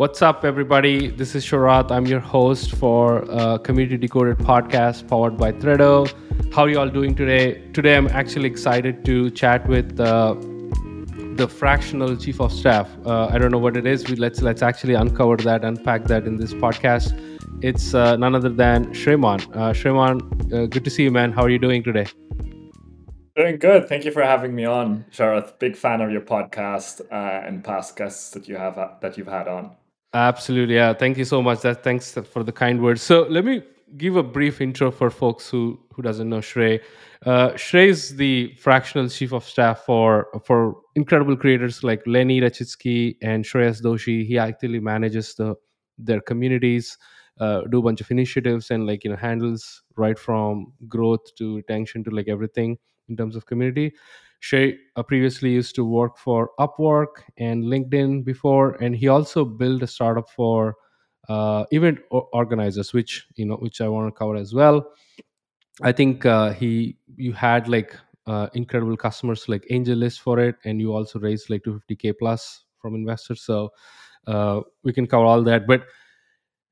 What's up, everybody? This is Sharath. I'm your host for Community Decoded podcast powered by Threado. How are you all doing today? Today, I'm actually excited to chat with the fractional chief of staff. I don't know what it is. Let's actually uncover that, unpack that in this podcast. It's none other than Shreman. Shreman, good to see you, man. How are you doing today? Doing good. Thank you for having me on, Sharath. Big fan of your podcast and past guests that you've had on. Absolutely. Yeah. Thank you so much. Thanks for the kind words. So let me give a brief intro for folks who doesn't know Shrey. Shrey is the fractional chief of staff for incredible creators like Lenny Rachitsky and Shreyas Doshi. He actively manages their communities, do a bunch of initiatives and handles right from growth to retention to everything in terms of community. Shrey previously used to work for Upwork and LinkedIn before, and he also built a startup for event organizers, which I want to cover as well. I think you had incredible customers like AngelList for it, and you also raised $250K plus from investors. So we can cover all that. But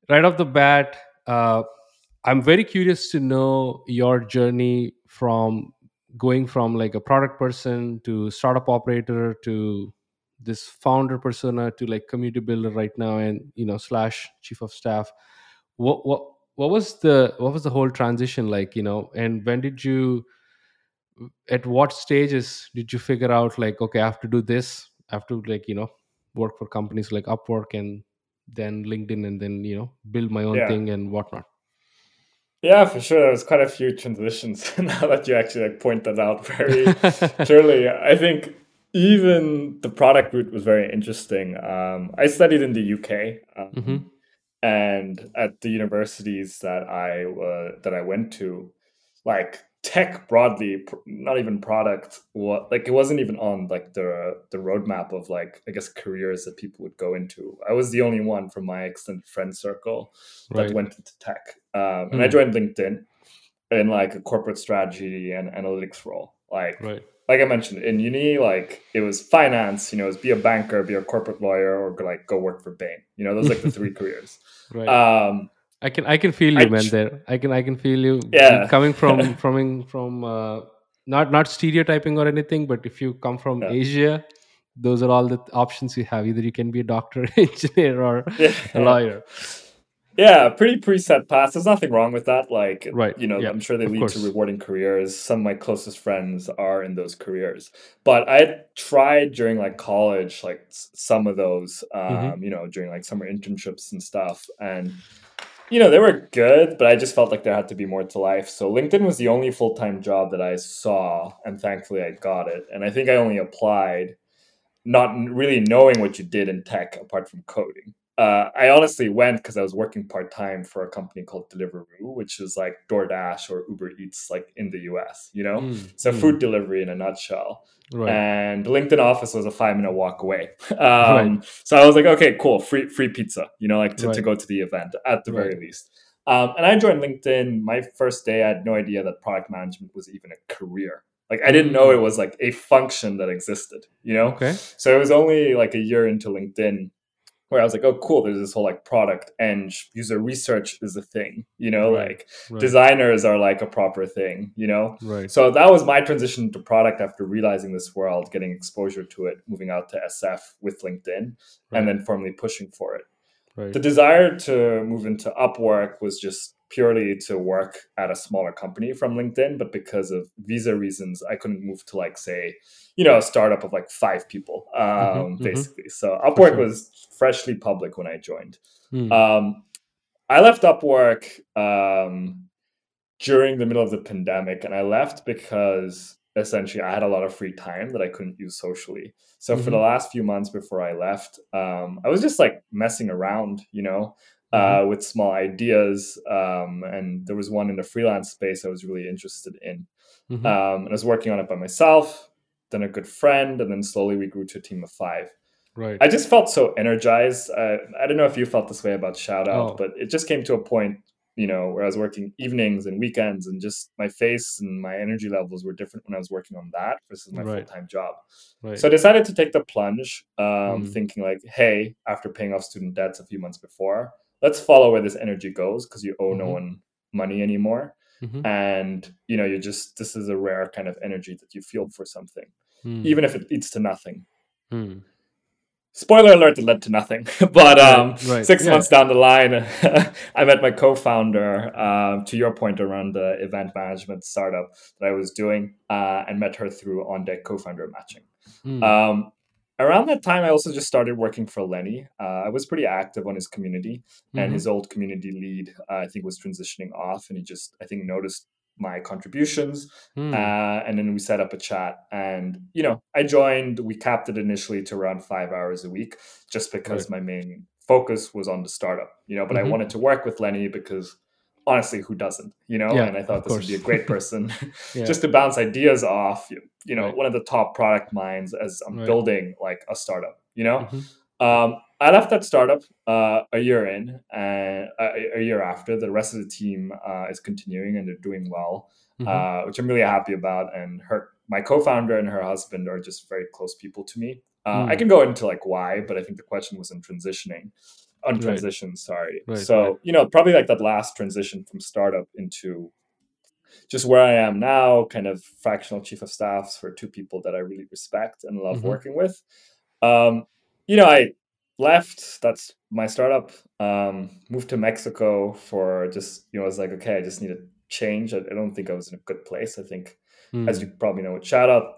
right off the bat, I'm very curious to know your journey from going from a product person to startup operator to this founder persona to community builder right now, and / chief of staff. What was the whole transition ? And when did you? At what stages did you figure out okay, I have to do this. I have to work for companies like Upwork and then LinkedIn and then build my own thing and whatnot. Yeah, for sure. There was quite a few transitions now that you actually point that out very clearly. I think even the product route was very interesting. I studied in the UK, and at the universities that I went to, tech broadly, not even product, it wasn't even on the roadmap of I guess careers that people would go into. I was the only one from my extended friend circle that went into tech, and I joined LinkedIn in a corporate strategy and analytics role. Like I mentioned in uni, it was finance. It was be a banker, be a corporate lawyer, or go work for Bain. Those the three careers. Right. I can feel you, man. There, I can feel you. Yeah. Coming from not stereotyping or anything, but if you come from Asia, those are all the options you have. Either you can be a doctor, engineer, or a lawyer. Yeah, pretty preset path. There's nothing wrong with that. I'm sure they lead to rewarding careers. Some of my closest friends are in those careers. But I tried during college, some of those, during summer internships and stuff. And, they were good, but I just felt there had to be more to life. So LinkedIn was the only full-time job that I saw. And thankfully, I got it. And I think I only applied not really knowing what you did in tech apart from coding. I honestly went because I was working part-time for a company called Deliveroo, which is DoorDash or Uber Eats in the US, So food delivery in a nutshell. Right. And the LinkedIn office was a 5-minute walk away. So I was okay, cool, free pizza, to go to the event at the very least. And I joined LinkedIn. My first day, I had no idea that product management was even a career. I didn't know it was a function that existed, Okay. So it was only a year into LinkedIn where I was oh, cool, there's this whole product and user research is a thing, designers are a proper thing, Right. So that was my transition to product after realizing this world, getting exposure to it, moving out to SF with LinkedIn, and then formally pushing for it. Right. The desire to move into Upwork was just purely to work at a smaller company from LinkedIn, but because of visa reasons, I couldn't move to a startup of 5 people, basically. So Upwork was freshly public when I joined. I left Upwork during the middle of the pandemic, and I left because essentially I had a lot of free time that I couldn't use socially. So for the last few months before I left, I was just messing around, with small ideas. And there was one in the freelance space I was really interested in. And I was working on it by myself, then a good friend, and then slowly we grew to a team of 5. Right. I just felt so energized. I don't know if you felt this way about Shoutout, but it just came to a point you know, where I was working evenings and weekends, and just my face and my energy levels were different when I was working on that versus my full-time job. Right. So I decided to take the plunge, thinking like, hey, after paying off student debts a few months before, let's follow where this energy goes, because you owe no one money anymore. And, you know, you just, this is a rare kind of energy that you feel for something, even if it leads to nothing. Spoiler alert, it led to nothing. But 6 months down the line, I met my co-founder, to your point around the event management startup that I was doing, and met her through On Deck co-founder matching. Around that time, I also just started working for Lenny. I was pretty active on his community, and his old community lead, I think, was transitioning off, and he just, I think, noticed my contributions, and then we set up a chat, and you know, I joined. We capped it initially to around 5 hours a week, just because my main focus was on the startup, you know, but I wanted to work with Lenny because honestly, who doesn't, you know, and I thought this would be a great person just to bounce ideas off, you know, one of the top product minds as I'm building like a startup, you know. I left that startup a year after. The rest of the team is continuing, and they're doing well, which I'm really happy about. And her, my co-founder and her husband are just very close people to me. I can go into like why, but I think the question was on transition. You know, probably like that last transition from startup into just where I am now, kind of fractional chief of staffs for two people that I really respect and love working with. You know, I left, that's my startup, moved to Mexico for just, you know, I was like, okay, I just need a change. I don't think I was in a good place. I think, as you probably know with ShoutUp,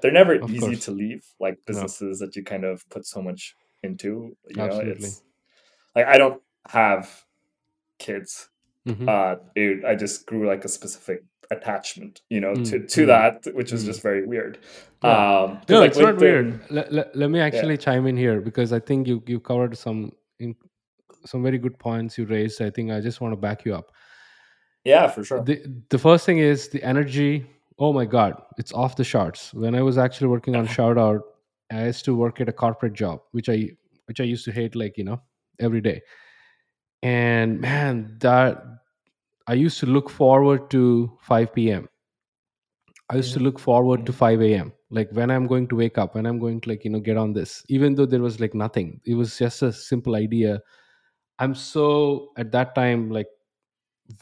they're never easy to leave, like businesses that you kind of put so much into, you know, it's like, I don't have kids. I just grew like a specific attachment, you know, to that, which is just very weird. No, like, it's not weird. Let me actually chime in here, because I think you covered some very good points you raised. I think I just want to back you up. Yeah, for sure. The first thing is the energy. Oh my God, it's off the charts. When I was actually working on ShoutUp, I used to work at a corporate job, which I used to hate, like, you know, every day. And man, that I used to look forward to 5 p.m. I used to look forward to 5 a.m. Like when I'm going to wake up, when I'm going to, like, you know, get on this, even though there was like nothing, it was just a simple idea. I'm so at that time, like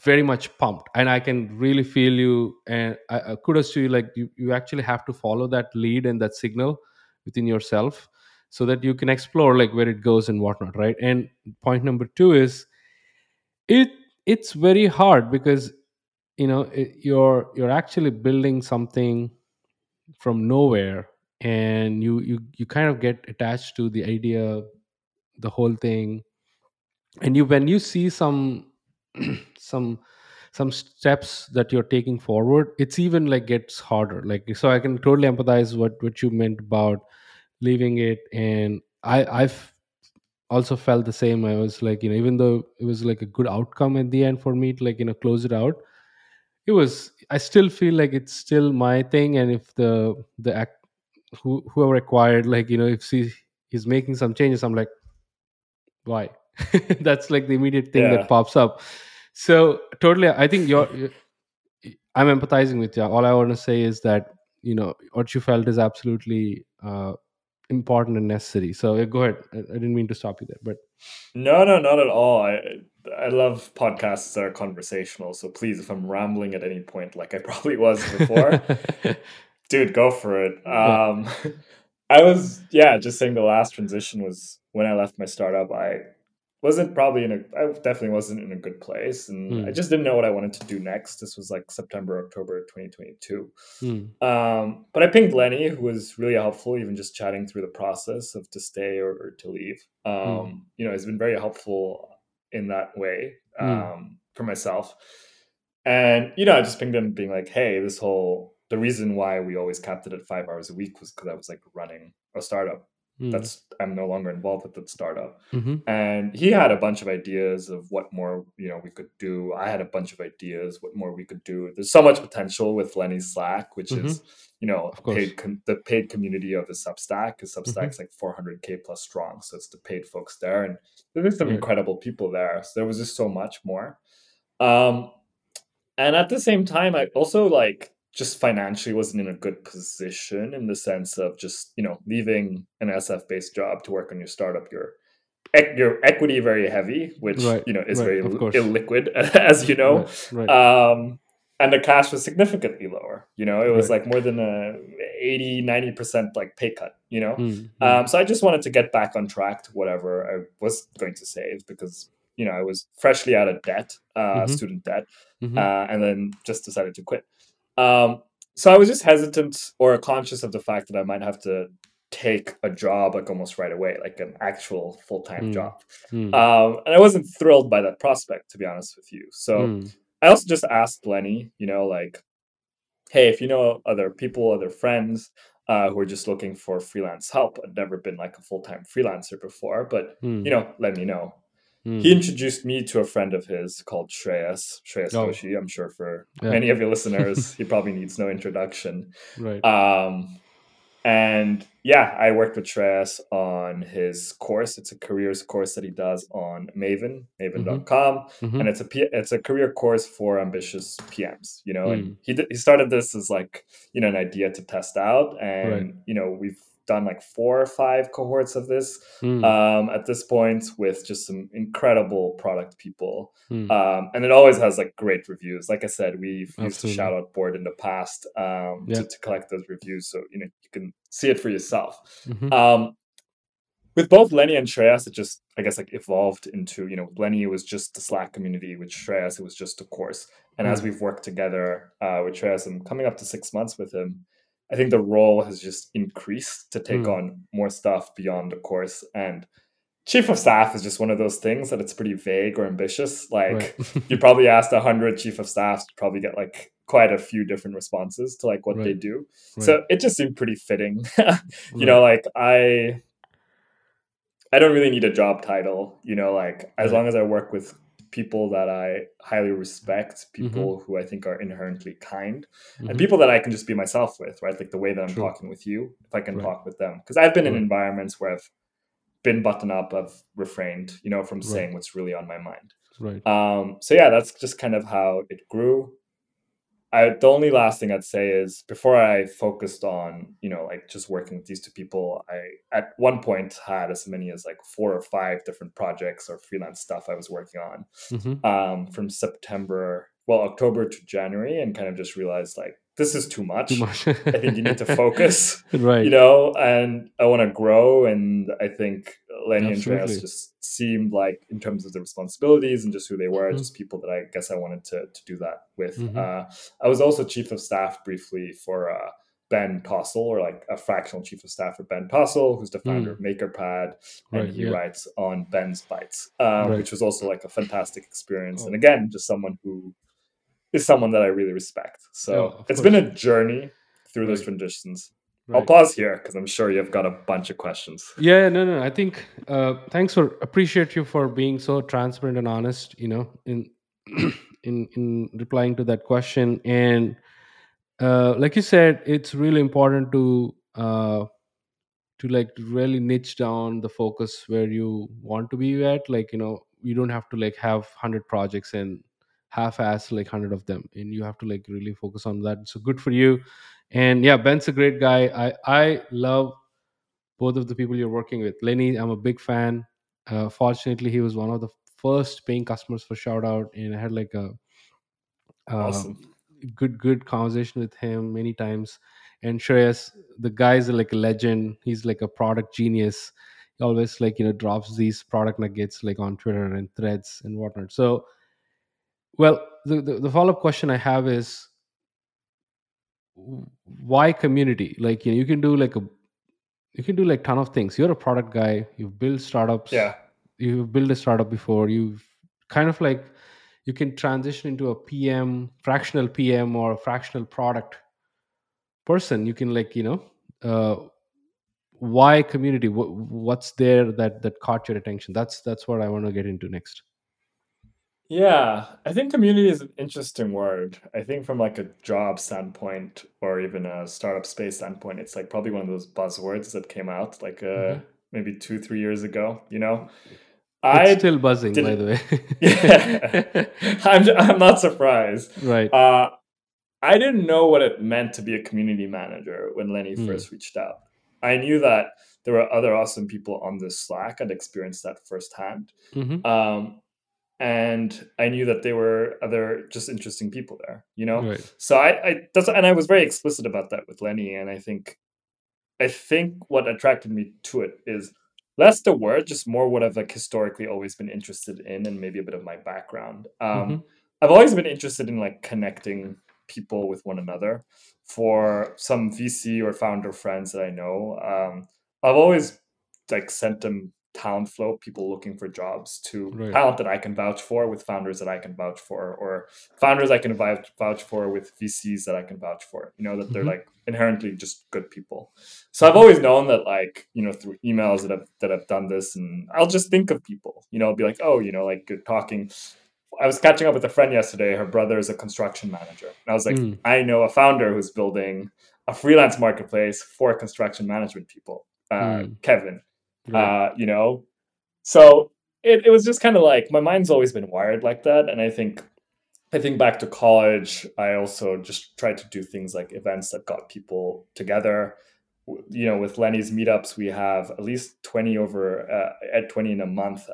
very much pumped, and I can really feel you. And I kudos to you. Like you actually have to follow that lead and that signal within yourself so that you can explore like where it goes and whatnot. Right. And point number two is it's very hard because, you know, you're actually building something from nowhere, and you kind of get attached to the idea, the whole thing. And when you see some steps that you're taking forward, it's even like gets harder. Like, so I can totally empathize what you meant about leaving it. And I've also felt the same. I was like, you know, even though it was like a good outcome at the end for me to, like, you know, close it out, it was, I still feel like it's still my thing. And if whoever acquired, like, you know, if he's making some changes, I'm like, why? That's like the immediate thing that pops up. So totally, I think I'm empathizing with you. All I want to say is that, you know, what you felt is absolutely, important and necessary. So go ahead. I didn't mean to stop you there, but no, not at all. I love podcasts that are conversational. So please, if I'm rambling at any point, like I probably was before, dude, go for it. I was, just saying the last transition was when I left my startup. I definitely wasn't in a good place, and I just didn't know what I wanted to do next. This was like September, October 2022. But I pinged Lenny, who was really helpful, even just chatting through the process of to stay or to leave. You know, it's been very helpful in that way for myself. And, you know, I just pinged him being like, hey, the reason why we always capped it at 5 hours a week was because I was like running a startup. I'm no longer involved with that startup. And he had a bunch of ideas of what more, you know, we could do. I had a bunch of ideas what more we could do. There's so much potential with Lenny's Slack, which is, you know, the paid community of his Substack. His Substack's like 400K plus strong. So it's the paid folks there. And there's some incredible people there. So there was just so much more. And at the same time, I also like just financially wasn't in a good position in the sense of just, you know, leaving an SF-based job to work on your startup. Your equity very heavy, which, you know, is very illiquid, as you know. And the cash was significantly lower. You know, it was like more than a 80, 90% like pay cut, you know. So I just wanted to get back on track to whatever I was going to save because, you know, I was freshly out of debt, student debt, and then just decided to quit. So I was just hesitant or conscious of the fact that I might have to take a job like almost right away, like an actual full-time job. And I wasn't thrilled by that prospect, to be honest with you. So I also just asked Lenny, you know, like, hey, if you know other people, other friends who are just looking for freelance help, I'd never been like a full-time freelancer before, but, you know, let me know. He introduced me to a friend of his called Shreyas Doshi. I'm sure for many of your listeners, he probably needs no introduction. And yeah, I worked with Shreyas on his course. It's a careers course that he does on Maven, maven.com. And it's a career course for ambitious PMs, you know, and he started this as like, you know, an idea to test out. And, you know, we've done like 4 or 5 cohorts of this at this point with just some incredible product people. And it always has like great reviews. Like I said, we've used the shout out board in the past to collect those reviews. So, you know, you can see it for yourself. With both Lenny and Shreyas, it just, I guess, like evolved into, you know, Lenny was just the Slack community, with Shreyas, it was just a course. And as we've worked together with Shreyas, I'm coming up to 6 months with him, I think the role has just increased to take on more stuff beyond the course. And chief of staff is just one of those things that it's pretty vague or ambitious. Like you probably asked 100 chief of staffs to probably get like quite a few different responses to like what they do. So it just seemed pretty fitting. You know, like I don't really need a job title, you know, like as long as I work with people that I highly respect, people who I think are inherently kind, and people that I can just be myself with, right? Like the way that I'm talking with you, if I can talk with them. Because I've been in environments where I've been buttoned up, I've refrained, you know, from saying what's really on my mind. So yeah, that's just kind of how it grew. The only last thing I'd say is before I focused on, you know, like just working with these two people, I at one point had as many as like 4 or 5 different projects or freelance stuff I was working on from October to January, and kind of just realized like, this is too much. I think you need to focus, you know, and I want to grow. And I think Lenny and Shreyas just seemed like, in terms of the responsibilities and just who they were, just people that I guess I wanted to do that with. I was also chief of staff briefly for Ben Tossell, or like a fractional chief of staff for Ben Tossell, who's the founder of MakerPad, and he writes on Ben's Bites, which was also like a fantastic experience. And again, just someone who is someone that I really respect. So it's been a journey through those transitions. I'll pause here because I'm sure you've got a bunch of questions. Yeah, no. I think appreciate you for being so transparent and honest, you know, in replying to that question. And like you said, it's really important to like really niche down the focus where you want to be at. Like, you know, you don't have to like have 100 projects and half-assed like 100 of them, and you have to like really focus on that. So good for you. And yeah, Ben's a great guy. I love both of the people you're working with. Lenny, I'm a big fan. Fortunately, he was one of the first paying customers for Shout Out, and I had like a awesome good conversation with him many times. And Shreyas, the guy's like a legend. He's like a product genius. He always like, you know, drops these product nuggets like on Twitter and threads and whatnot. So well, the follow-up question I have is, why community? Like, you know, you can do like ton of things. You're a product guy. You've built startups. Yeah. You've built a startup before. You've kind of like, you can transition into a PM, fractional PM, or a fractional product person. You can like, you know, why community? What's there that caught your attention? That's what I want to get into next. Yeah, I think community is an interesting word. I think from like a job standpoint or even a startup space standpoint, it's like probably one of those buzzwords that came out like maybe 2-3 years ago, you know? It's still buzzing, by the way. Yeah. I'm not surprised. Right. I didn't know what it meant to be a community manager when Lenny first reached out. I knew that there were other awesome people on this Slack. I'd experienced that firsthand. Mm-hmm. And I knew that there were other just interesting people there, you know? Right. So I was very explicit about that with Lenny. And I think what attracted me to it is less the word, just more what I've like historically always been interested in, and maybe a bit of my background. I've always been interested in like connecting people with one another. For some VC or founder friends that I know, I've always like sent them talent flow, people looking for jobs, to talent that I can vouch for with founders that I can vouch for, or founders I can vouch for with VCs that I can vouch for, you know, that they're like inherently just good people. So I've always known that, like, you know, through emails that I've done this, and I'll just think of people, you know, I'll be like, oh, you know, like you're talking. I was catching up with a friend yesterday. Her brother is a construction manager. And I was like, I know a founder who's building a freelance marketplace for construction management people, Kevin. You know, so it was just kind of like my mind's always been wired like that. And I think back to college, I also just tried to do things like events that got people together. You know, with Lenny's meetups, we have at least 20 at 20 in a month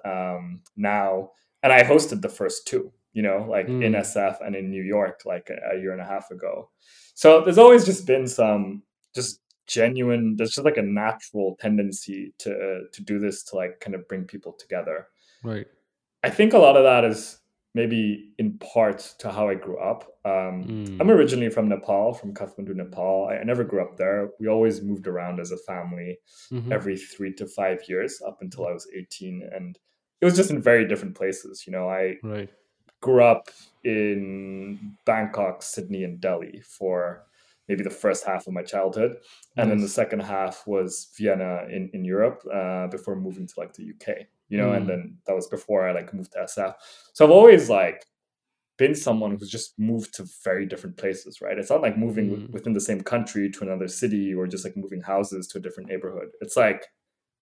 now. And I hosted the first two, you know, like in SF and in New York, like a year and a half ago. So there's always just been some just genuine, there's just like a natural tendency to do this, to like kind of bring people together. Right. I think a lot of that is maybe in part to how I grew up. I'm originally from Nepal, from Kathmandu, Nepal. I never grew up there. We always moved around as a family every 3 to 5 years up until I was 18. And it was just in very different places. You know, I grew up in Bangkok, Sydney, and Delhi for maybe the first half of my childhood. And then the second half was Vienna in Europe before moving to like the UK, you know, and then that was before I like moved to SF. So I've always like been someone who's just moved to very different places, right? It's not like moving within the same country to another city, or just like moving houses to a different neighborhood. It's like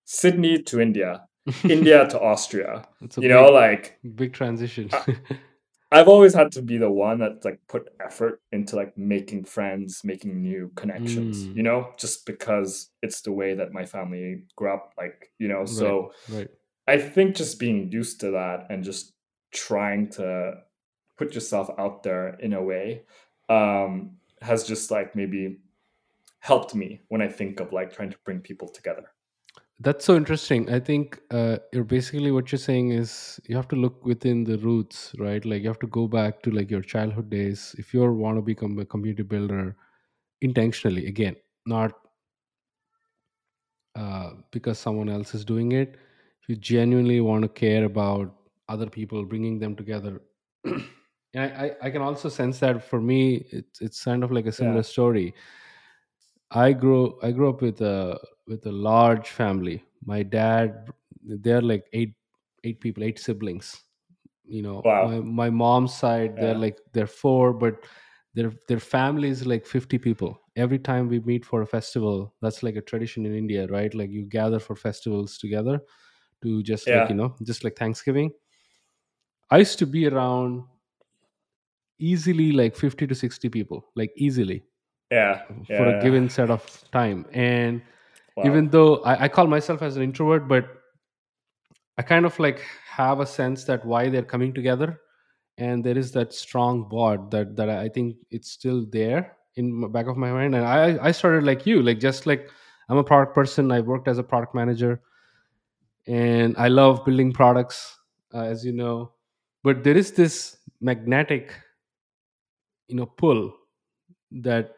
Sydney to India, India to Austria, big transition. I've always had to be the one that like put effort into like making friends, making new connections, you know, just because it's the way that my family grew up, like, you know, so I think just being used to that and just trying to put yourself out there in a way has just like maybe helped me when I think of like trying to bring people together. That's so interesting. I think you're basically, what you're saying is you have to look within the roots, right? Like you have to go back to like your childhood days. If you want to become a community builder intentionally, again, not because someone else is doing it. If you genuinely want to care about other people, bringing them together. I can also sense that for me, it's kind of like a similar story. I grew up with a large family. My dad, they're like eight siblings, you know. Wow. My mom's side, they're four, but their family is like 50 people. Every time we meet for a festival, that's like a tradition in India, right? Like you gather for festivals together to just like, you know, just like Thanksgiving. I used to be around easily like 50 to 60 people, like easily. For a given set of time. And even though I call myself as an introvert, but I kind of like have a sense that why they're coming together, and there is that strong bond that I think it's still there in the back of my mind. And I started like you, like just like I'm a product person. I worked as a product manager, and I love building products, as you know. But there is this magnetic, you know, pull that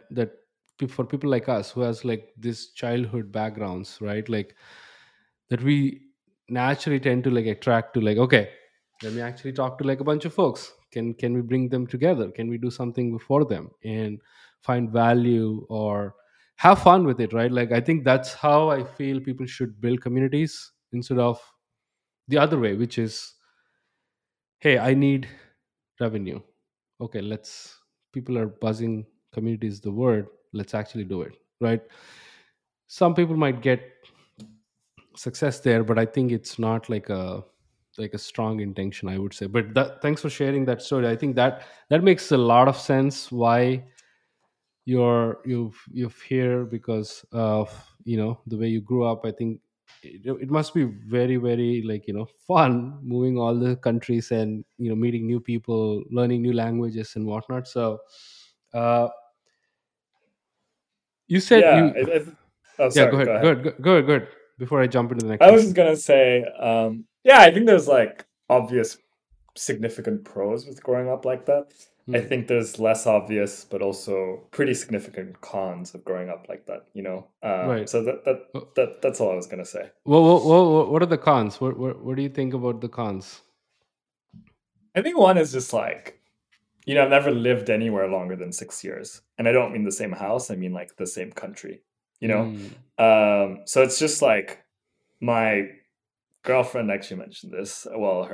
for people like us who has like this childhood backgrounds, right? Like that we naturally tend to like attract to like, okay, let me actually talk to like a bunch of folks. Can we bring them together? Can we do something for them and find value or have fun with it, right? Like I think that's how I feel people should build communities, instead of the other way, which is, hey, I need revenue. Okay, people are buzzing. Community is the word. Let's actually do it, right? Some people might get success there, but I think it's not like a like a strong intention, I would say. But that, thanks for sharing that story. I think that makes a lot of sense why you're here, because of, you know, the way you grew up. I think it must be very, very, like, you know, fun moving all the countries and, you know, meeting new people, learning new languages and whatnot. So you said, go ahead. Before I jump into the next question. I was just going to say, I think there's like obvious significant pros with growing up like that. Mm. I think there's less obvious, but also pretty significant cons of growing up like that, you know? Right. So that's all I was going to say. Well, what are the cons? What do you think about the cons? I think one is just like, you know, I've never lived anywhere longer than 6 years. And I don't mean the same house. I mean like the same country. You know, so it's just like my girlfriend actually mentioned this. Well,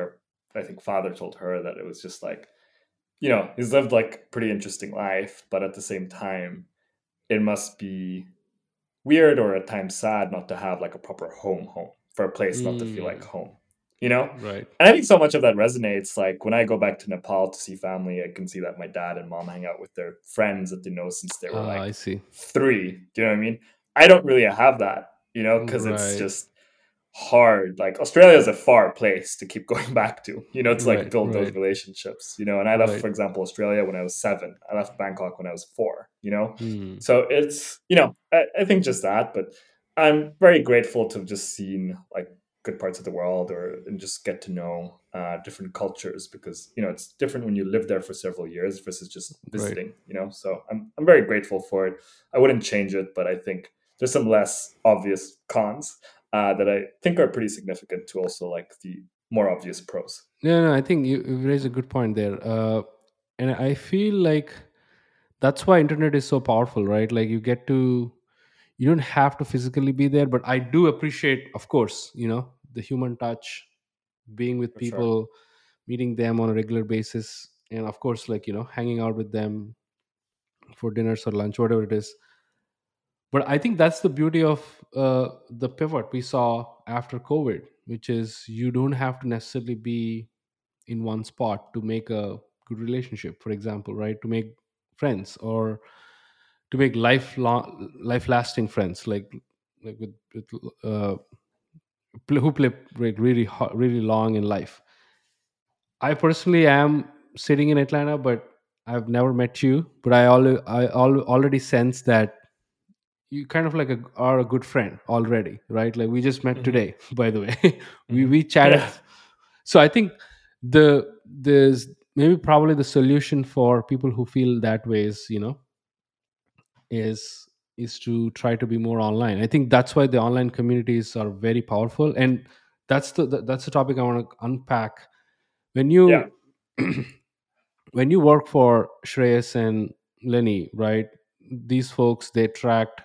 I think father told her that it was just like, you know, he's lived like pretty interesting life, but at the same time, it must be weird or at times sad not to have like a proper home for a place not to feel like home, you know? Right. And I think so much of that resonates. Like when I go back to Nepal to see family, I can see that my dad and mom hang out with their friends that they know since they were three. Do you know what I mean? I don't really have that, you know, because it's just hard. Like Australia is a far place to keep going back to, you know, to like build those relationships, you know. And I left, for example, Australia when I was 7. I left Bangkok when I was 4, you know. So it's, you know, I think just that. But I'm very grateful to have just seen like good parts of the world and just get to know different cultures, because, you know, it's different when you live there for several years versus just visiting, you know. So I'm very grateful for it. I wouldn't change it, but I think there's some less obvious cons that I think are pretty significant to also like the more obvious pros. No, I think you raise a good point there. And I feel like that's why internet is so powerful, right? Like you don't have to physically be there, but I do appreciate, of course, you know, the human touch, being with people, meeting them on a regular basis. And of course, like, you know, hanging out with them for dinners or lunch, whatever it is. But I think that's the beauty of the pivot we saw after COVID, which is you don't have to necessarily be in one spot to make a good relationship, for example, right? To make friends or to make life-lasting friends, like who play really long in life. I personally am sitting in Atlanta, but I've never met you. But I already sense that you kind of like are a good friend already, right? Like we just met today, by the way. we chatted. Yeah. So I think there's maybe probably the solution for people who feel that way is, you know, is to try to be more online. I think that's why the online communities are very powerful, and that's the topic I want to unpack. When you when you work for Shreyas and Lenny, right? These folks, they attract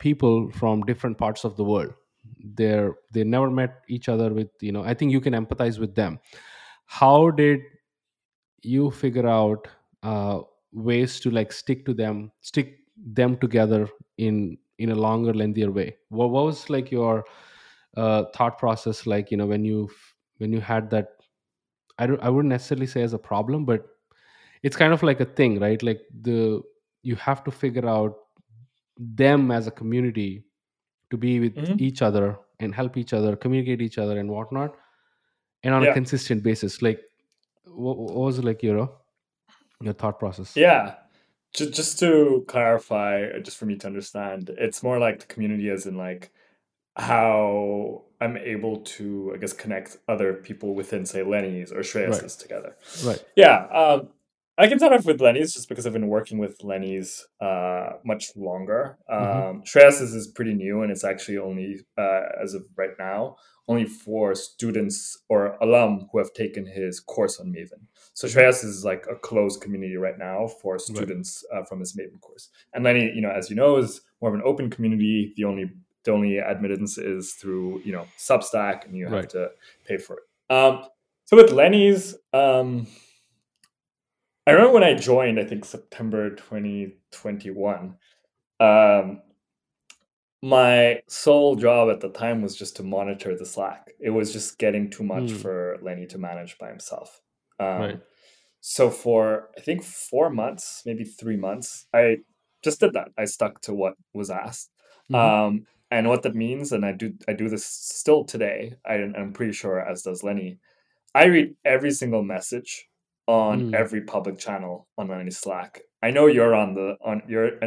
people from different parts of the world. They never met each other with, you know. I think you can empathize with them. How did you figure out ways to like stick them together in a longer, lengthier way? What was like your thought process, like, you know, when you had that? I wouldn't necessarily say as a problem, but it's kind of like a thing, right? Like you have to figure out them as a community to be with each other and help each other, communicate each other and whatnot, and on a consistent basis. Like what was it like, you know, your thought process? Yeah. Just to clarify, just for me to understand, it's more like the community as in like how I'm able to, I guess, connect other people within, say, Lenny's or Shreyas' together. Right. Yeah. I can start off with Lenny's just because I've been working with Lenny's much longer. Shreyas' is pretty new, and it's actually only, as of right now, only for students or alum who have taken his course on Maven. So Shreyas is like a closed community right now for students from his Maven course. And Lenny, you know, as you know, is more of an open community. The only admittance is through, you know, Substack, and you have to pay for it. So with Lenny's, I remember when I joined, I think September 2021, my sole job at the time was just to monitor the Slack. It was just getting too much for Lenny to manage by himself. Right. So for, I think, 4 months, maybe 3 months, I just did that. I stuck to what was asked. And what that means, and I do this still today, I'm pretty sure, as does Lenny, I read every single message on every public channel on Lenny's Slack. I know you're I know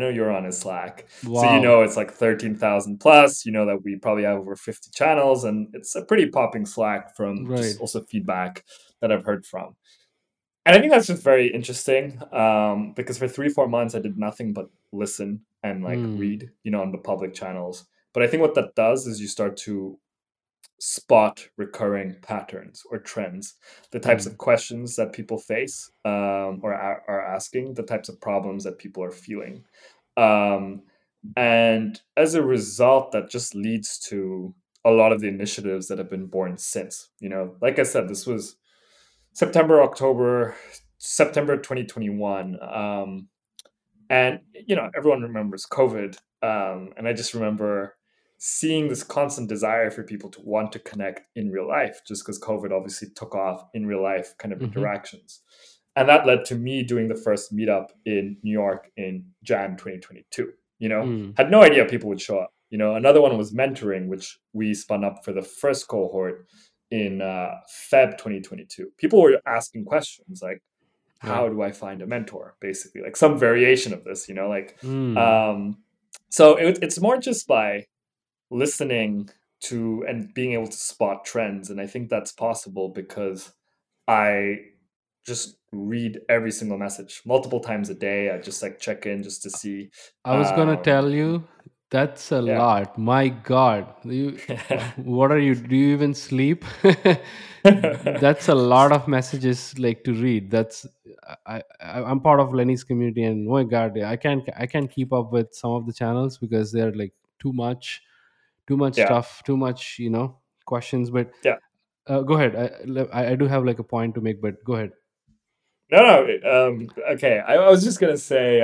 you're on his Slack. Wow. So you know it's like 13,000 plus. You know that we probably have over 50 channels, and it's a pretty popping Slack from just also feedback that I've heard from. And I think that's just very interesting because for 3-4 months I did nothing but listen and read, on the public channels. But I think what that does is you start to spot recurring patterns or trends, the types of questions that people face or are asking, the types of problems that people are feeling. And as a result, that just leads to a lot of the initiatives that have been born since. Like I said, this was September 2021. And, everyone remembers COVID. And I just remember seeing this constant desire for people to want to connect in real life, just because COVID obviously took off in real life kind of interactions. And that led to me doing the first meetup in New York in Jan 2022, had no idea people would show up. Another one was mentoring, which we spun up for the first cohort in Feb 2022. People were asking questions like, how do I find a mentor? Basically, like some variation of this, so it's more just by listening to and being able to spot trends. And I think that's possible because I just read every single message multiple times a day. I just check in just to see. I was going to tell you, that's a lot. My God. What are you? Do you even sleep? That's a lot of messages to read. That's I'm part of Lenny's community, and my God, I can't keep up with some of the channels because they're too much stuff, too much, questions. But go ahead. I do have a point to make, but go ahead. No. Okay. I was just going to say,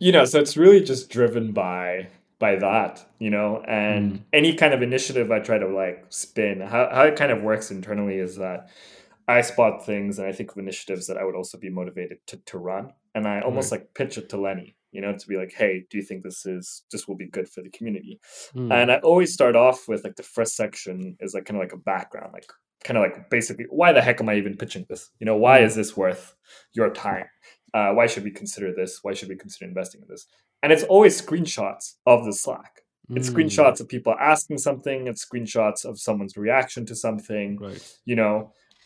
so it's really just driven by that, and any kind of initiative I try to spin, how it kind of works internally is that I spot things and I think of initiatives that I would also be motivated to run. And I almost pitch it to Lenny, to be hey, do you think this will be good for the community? And I always start off with the first section is a background, basically, why the heck am I even pitching this? Why is this worth your time? Why should we consider this? Why should we consider investing in this? And it's always screenshots of the Slack. It's screenshots of people asking something. It's screenshots of someone's reaction to something,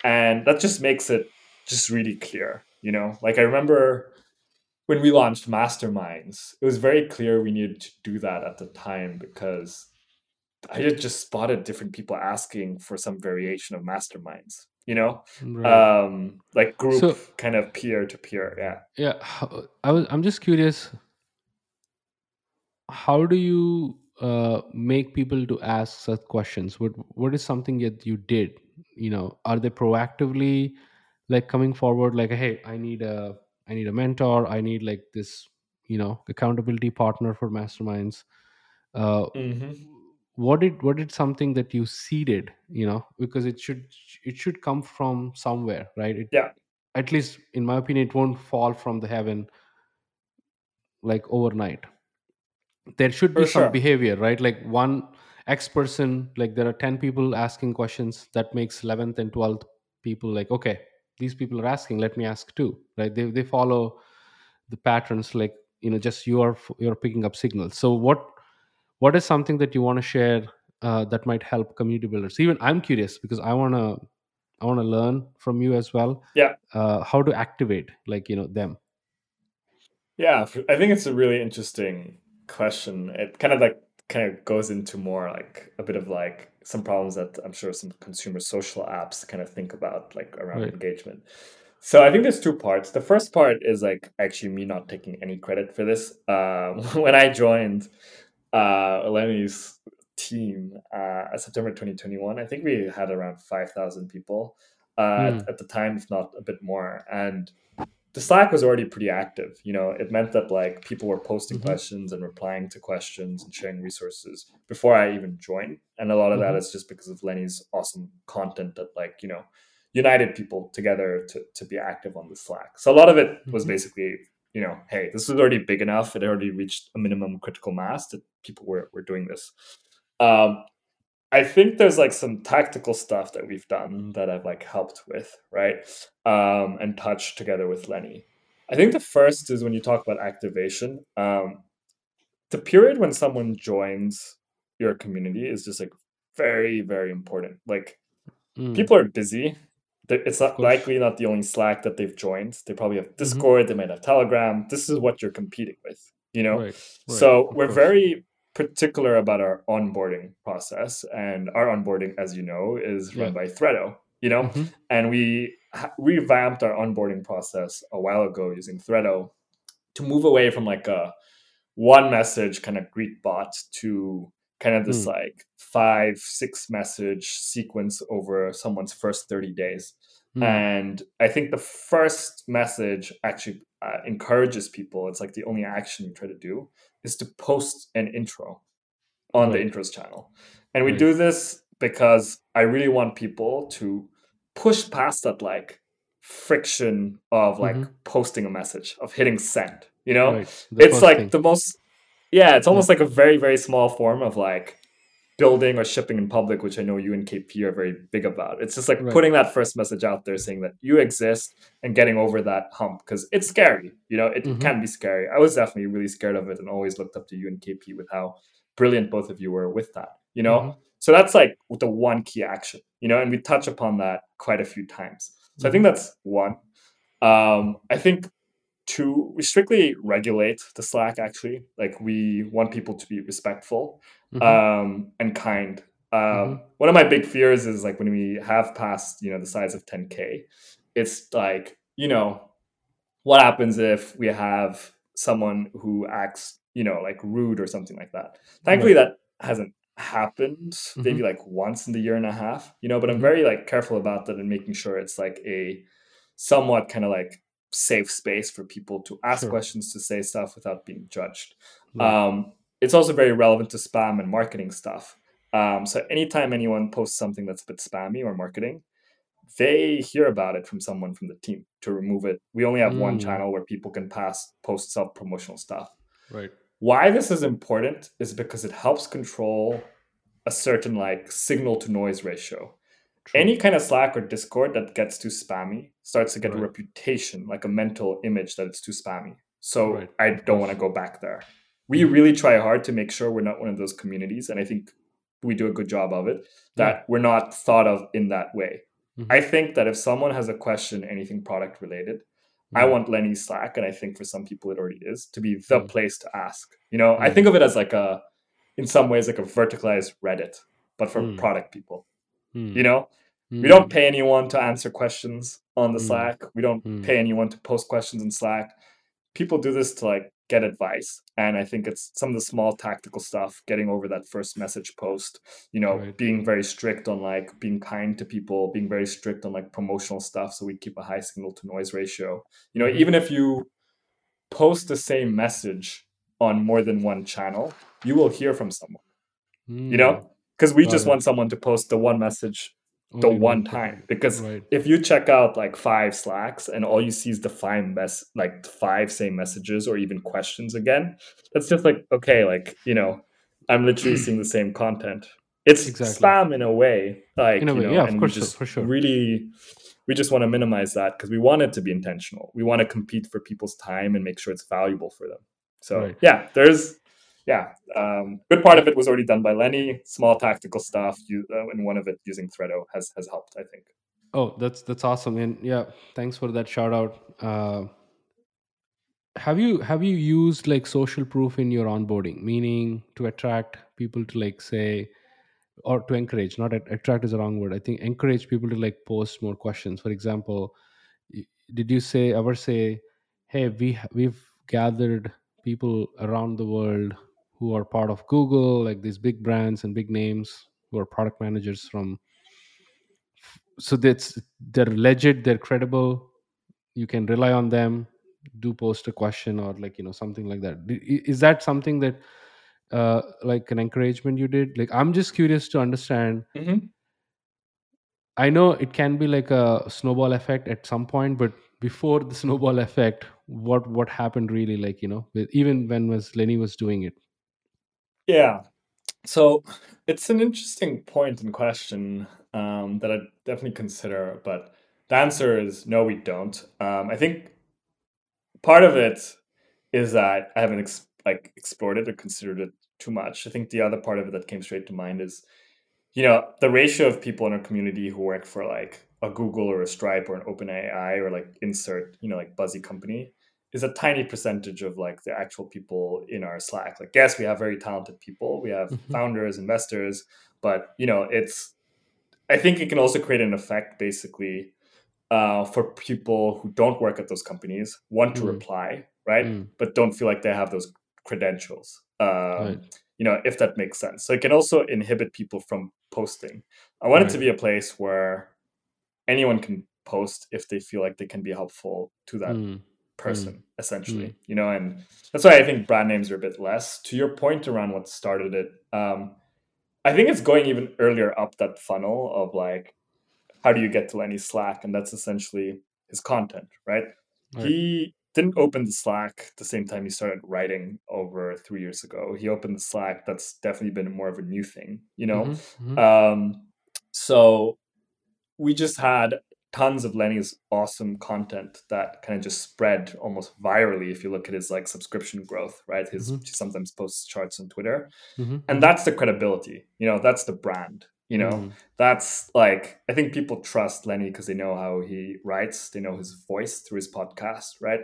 and that just makes it just really clear, I remember when we launched Masterminds, it was very clear we needed to do that at the time because I had just spotted different people asking for some variation of Masterminds. Group kind of peer to peer. Yeah. I'm just curious. How do you make people to ask such questions? What is something that you did? Are they proactively coming forward? Hey, I need a mentor. I need this, accountability partner for masterminds. What did something that you seeded, because it should come from somewhere, right? At least in my opinion, it won't fall from the heaven overnight. There should be some behavior, right? One X person, there are 10 people asking questions, that makes 11th and 12th people okay, these people are asking, let me ask too, right? They follow the patterns, just you're picking up signals. So what is something that you want to share that might help community builders? Even I'm curious because I want to learn from you as well. How to activate them. Yeah, I think it's a really interesting question. It kind of goes into more a bit of some problems that I'm sure some consumer social apps kind of think about around engagement. So I think there's two parts. The first part is actually me not taking any credit for this. When I joined Lenny's team September 2021, I think we had around 5,000 people at the time, if not a bit more. And the Slack was already pretty active. You know, it meant that like people were posting mm-hmm. questions and replying to questions and sharing resources before I even joined. And a lot of mm-hmm. that is just because of Lenny's awesome content that like, you know, united people together to be active on the Slack. So a lot of it was mm-hmm. basically, you know, hey, this was already big enough. It already reached a minimum critical mass that people were doing this. I think there's like some tactical stuff that we've done that I've like helped with, right? And touched together with Lenny. I think the first is when you talk about activation, the period when someone joins your community is just like very, very important. Like people are busy. It's not likely not the only Slack that they've joined. They probably have Discord. Mm-hmm. They might have Telegram. This is what you're competing with, you know? Right, so we're very particular about our onboarding process, and our onboarding, as you know, is run by Threado, you know, mm-hmm. and we revamped our onboarding process a while ago using Threado to move away from like a one message kind of greet bot to kind of this like 5-6 message sequence over someone's first 30 days. And I think the first message actually encourages people. It's like the only action we try to do is to post an intro on the intros channel. And we do this because I really want people to push past that like friction of like posting a message, of hitting send, you know, it's like the most, it's almost like a very, very small form of like building or shipping in public, which I know you and KP are very big about. It's just like putting that first message out there saying that you exist and getting over that hump, because it's scary. You know, it can be scary. I was definitely really scared of it and always looked up to you and KP with how brilliant both of you were with that, you know? So that's like the one key action, you know, and we touch upon that quite a few times. So I think that's one. I think two, we strictly regulate the Slack, actually. Like we want people to be respectful and kind. One of my big fears is like when we have passed, you know, the size of 10K, it's like, you know, what happens if we have someone who acts, you know, like rude or something like that? Thankfully, that hasn't happened maybe like once in the year and a half, you know, but I'm very like careful about that and making sure it's like a somewhat kind of like safe space for people to ask questions, to say stuff without being judged. It's also very relevant to spam and marketing stuff. So anytime anyone posts something that's a bit spammy or marketing, they hear about it from someone from the team to remove it. We only have one channel where people can post self-promotional stuff. Right. Why this is important is because it helps control a certain like signal to noise ratio. Any kind of Slack or Discord that gets too spammy starts to get a reputation, like a mental image that it's too spammy. So I don't want to go back there. We really try hard to make sure we're not one of those communities. And I think we do a good job of it, that we're not thought of in that way. I think that if someone has a question, anything product related, I want Lenny's Slack, and I think for some people it already is, to be the place to ask. You know, I think of it as like a, in some ways, like a verticalized Reddit, but for product people. You know, we don't pay anyone to answer questions on the Slack. We don't pay anyone to post questions in Slack. People do this to like get advice. And I think it's some of the small tactical stuff, getting over that first message post, you know, being very strict on like being kind to people, being very strict on like promotional stuff. So we keep a high signal to noise ratio. You know, even if you post the same message on more than one channel, you will hear from someone, you know? Because we just want someone to post the one message the one time. Because if you check out like 5 Slacks and all you see is the 5 same messages or even questions again, that's just like, okay, like, you know, I'm literally seeing the same content. It's spam in a way. Like, in a way, you know, yeah, of course, for sure. Really, we just want to minimize that because we want it to be intentional. We want to compete for people's time and make sure it's valuable for them. So yeah, there's... Yeah, good part of it was already done by Lenny. Small tactical stuff, and one of it using Threado has helped, I think. Oh, that's awesome, and yeah, thanks for that shout out. Have you used like social proof in your onboarding, meaning to attract people to like say, or to encourage? Not attract is the wrong word. I think encourage people to like post more questions. For example, did you ever say, hey, we've gathered people around the world who are part of Google, like these big brands and big names who are product managers from. So they're legit, they're credible. you can rely on them, do post a question or like, you know, something like that. Is that something that like an encouragement you did? Like, I'm just curious to understand. Mm-hmm. I know it can be like a snowball effect at some point, but before the snowball effect, what happened really, like, you know, even when Lenny was doing it? Yeah. So it's an interesting point and question that I definitely consider, but the answer is no, we don't. I think part of it is that I haven't explored it or considered it too much. I think the other part of it that came straight to mind is, you know, the ratio of people in our community who work for like a Google or a Stripe or an OpenAI or like insert, you know, like buzzy company is a tiny percentage of like the actual people in our Slack. Like, yes, we have very talented people. We have founders, investors, but, you know, I think it can also create an effect basically for people who don't work at those companies, want to reply, right? Mm. But don't feel like they have those credentials. Right. You know, if that makes sense. So it can also inhibit people from posting. I want it to be a place where anyone can post if they feel like they can be helpful to that person, essentially. You know, and that's why I think brand names are a bit less. To your point around what started it, I think it's going even earlier up that funnel of like, how do you get to Lenny's Slack? And that's essentially his content, right? He didn't open the Slack the same time he started writing over 3 years ago. He opened the Slack. That's definitely been more of a new thing, you know? So we just had tons of Lenny's awesome content that kind of just spread almost virally. If you look at his like subscription growth, right? His he sometimes posts charts on Twitter, and that's the credibility, you know, that's the brand, you know, that's like, I think people trust Lenny because they know how he writes, they know his voice through his podcast, right?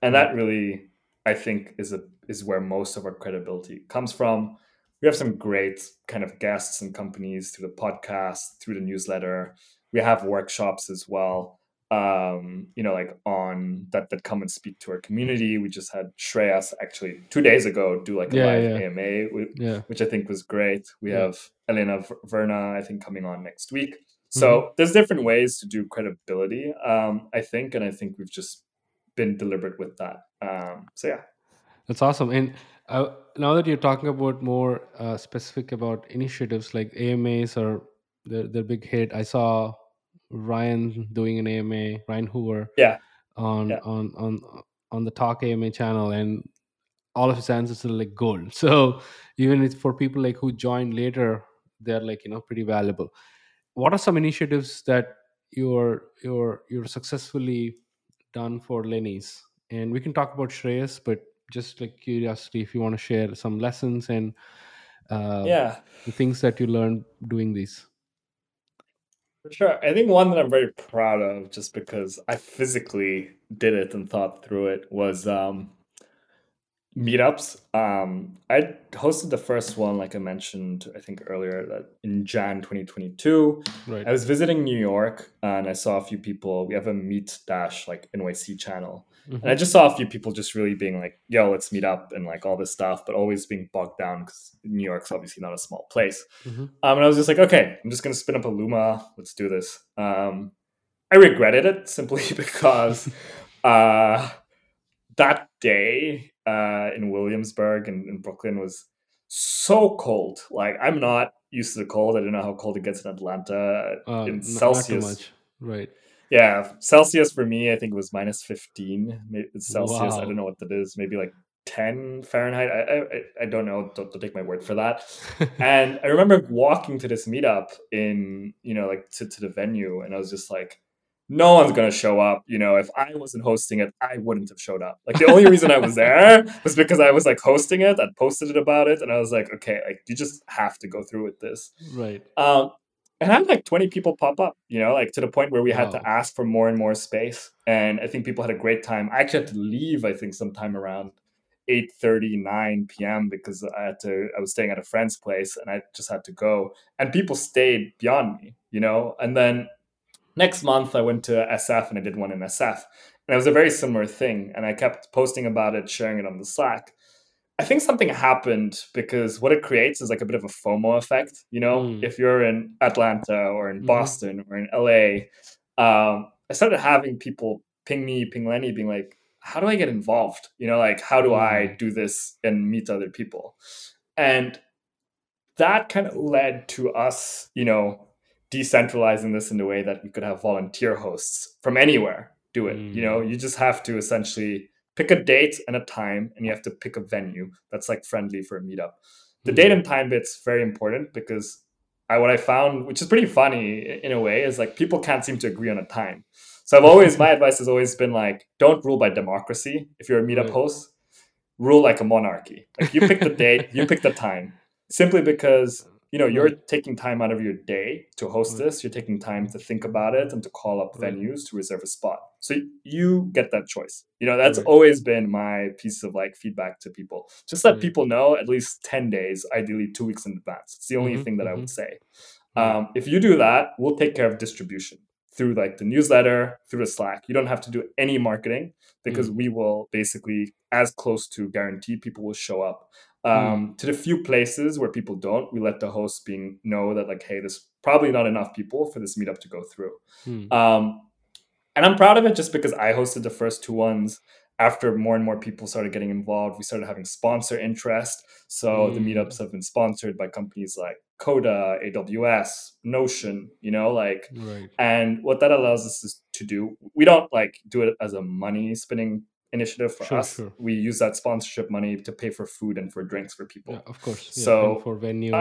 And that really, I think, is where most of our credibility comes from. We have some great kind of guests and companies through the podcast, through the newsletter. We have workshops as well, you know, like on that come and speak to our community. We just had Shreyas actually 2 days ago do like a live AMA, which I think was great. We have Elena Verna, I think, coming on next week. So there's different ways to do credibility, I think. And I think we've just been deliberate with that. So, yeah. That's awesome. And now that you're talking about more specific about initiatives like AMAs or their big hit, I saw Ryan doing an AMA, Ryan Hoover, on the Talk AMA channel, and all of his answers are like gold. So even if for people like who join later, they're like, you know, pretty valuable. What are some initiatives that you're successfully done for Lenny's? And we can talk about Shreyas, but just like curiosity, if you want to share some lessons and the things that you learned doing these. For sure. I think one that I'm very proud of, just because I physically did it and thought through it, was meetups. I hosted the first one, like I mentioned, I think earlier, that in Jan 2022. Right. I was visiting New York and I saw a few people. We have a meet-NYC channel. And I just saw a few people just really being like, yo, let's meet up and like all this stuff, but always being bogged down because New York's obviously not a small place. And I was just like, okay, I'm just going to spin up a Luma. Let's do this. I regretted it simply because that day in Williamsburg and in Brooklyn was so cold. Like, I'm not used to the cold. I don't know how cold it gets in Atlanta in Celsius. Not too much. Right. Yeah, Celsius for me, I think it was minus 15 Celsius. Wow. I don't know what that is. Maybe like 10 Fahrenheit. I don't know. Don't take my word for that. And I remember walking to this meetup in, you know, like to the venue. And I was just like, no one's going to show up. You know, if I wasn't hosting it, I wouldn't have showed up. Like, the only reason I was there was because I was like hosting it. I posted it about it. And I was like, okay, like, you just have to go through with this. Right. And I had like 20 people pop up, you know, like to the point where we had to ask for more and more space. And I think people had a great time. I actually had to leave, I think, sometime around 8:39 p.m. because I was staying at a friend's place and I just had to go. And people stayed beyond me, you know. And then next month I went to SF and I did one in SF. And it was a very similar thing. And I kept posting about it, sharing it on the Slack. I think something happened because what it creates is like a bit of a FOMO effect. You know, if you're in Atlanta or in Boston or in LA, I started having people ping me, ping Lenny, being like, how do I get involved? You know, like, how do I do this and meet other people? And that kind of led to us, you know, decentralizing this in a way that we could have volunteer hosts from anywhere do it. You know, you just have to essentially pick a date and a time, and you have to pick a venue that's like friendly for a meetup. The date and time bit's very important because what I found, which is pretty funny in a way, is like people can't seem to agree on a time. So I've always, my advice has always been like, don't rule by democracy. If you're a meetup host, rule like a monarchy. Like you pick the date, you pick the time, simply because, you know, you're taking time out of your day to host this. You're taking time to think about it and to call up venues to reserve a spot. So you get that choice. You know, that's always been my piece of like feedback to people. Just let people know at least 10 days, ideally 2 weeks in advance. It's the only thing that I would say. If you do that, we'll take care of distribution through like the newsletter, through the Slack. You don't have to do any marketing because we will basically as close to guarantee people will show up. To the few places where people don't, we let the hosts know that like, hey, there's probably not enough people for this meetup to go through. And I'm proud of it just because I hosted the first two ones. After more and more people started getting involved, we started having sponsor interest. So the meetups have been sponsored by companies like Coda, AWS, Notion, you know, like, and what that allows us to do, we don't like do it as a money spinning initiative for us. We use that sponsorship money to pay for food and for drinks for people. So and for venue,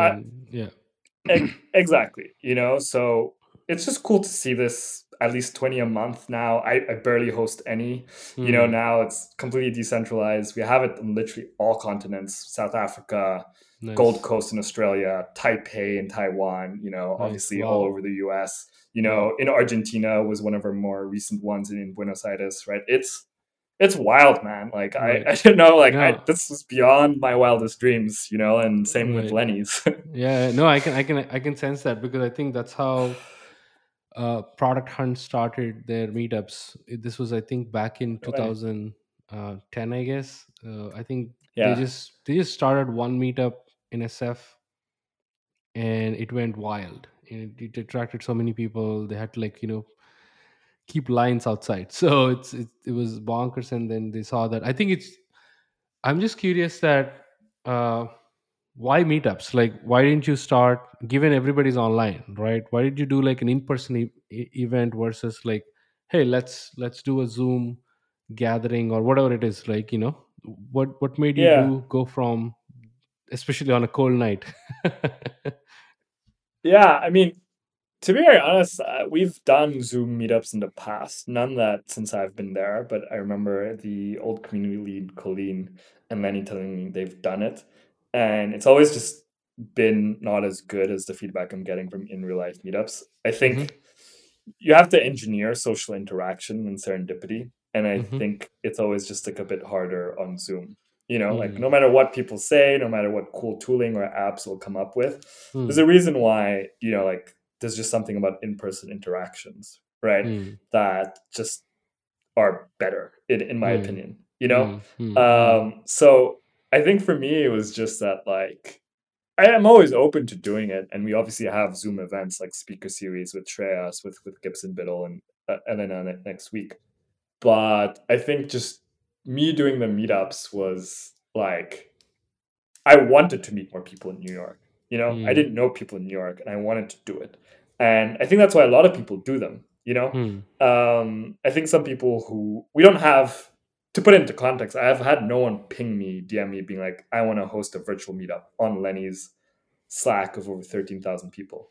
exactly. You know, so it's just cool to see this at least 20 a month now. I barely host any, you know, now it's completely decentralized. We have it on literally all continents, South Africa, Gold Coast in Australia, Taipei in Taiwan, you know, obviously all over the US, you know, in Argentina was one of our more recent ones in Buenos Aires, right? It's wild, man. Like I didn't know, like this was beyond my wildest dreams, you know, and same with Lenny's. I can sense that because I think that's how Product Hunt started their meetups. This was, I think, back in 2010, I guess. I think they just started one meetup in SF and it went wild. It attracted so many people. They had to like, you know, keep lines outside. So it was bonkers. And then they saw that. I think I'm just curious that why meetups? Like, why didn't you start, given everybody's online, right? Why did you do like an in-person event versus like, hey, let's do a Zoom gathering or whatever it is? Like, you know, what made you go from, especially on a cold night? I mean, to be very honest, we've done Zoom meetups in the past. None that since I've been there, but I remember the old community lead Colleen and Lenny telling me they've done it. And it's always just been not as good as the feedback I'm getting from in real life meetups. I think you have to engineer social interaction and serendipity. And I think it's always just like a bit harder on Zoom. You know, like no matter what people say, no matter what cool tooling or apps will come up with, there's a reason why, you know, like, there's just something about in-person interactions, right? That just are better, in my opinion, you know? So I think for me, it was just that, like, I am always open to doing it. And we obviously have Zoom events like speaker series with Shreyas, with Gibson Biddle and Elena next week. But I think just me doing the meetups was like, I wanted to meet more people in New York. You know, I didn't know people in New York and I wanted to do it. And I think that's why a lot of people do them, you know. I think some people who we don't have, to put it into context, I have had no one ping me, DM me being like, I want to host a virtual meetup on Lenny's Slack of over 13,000 people.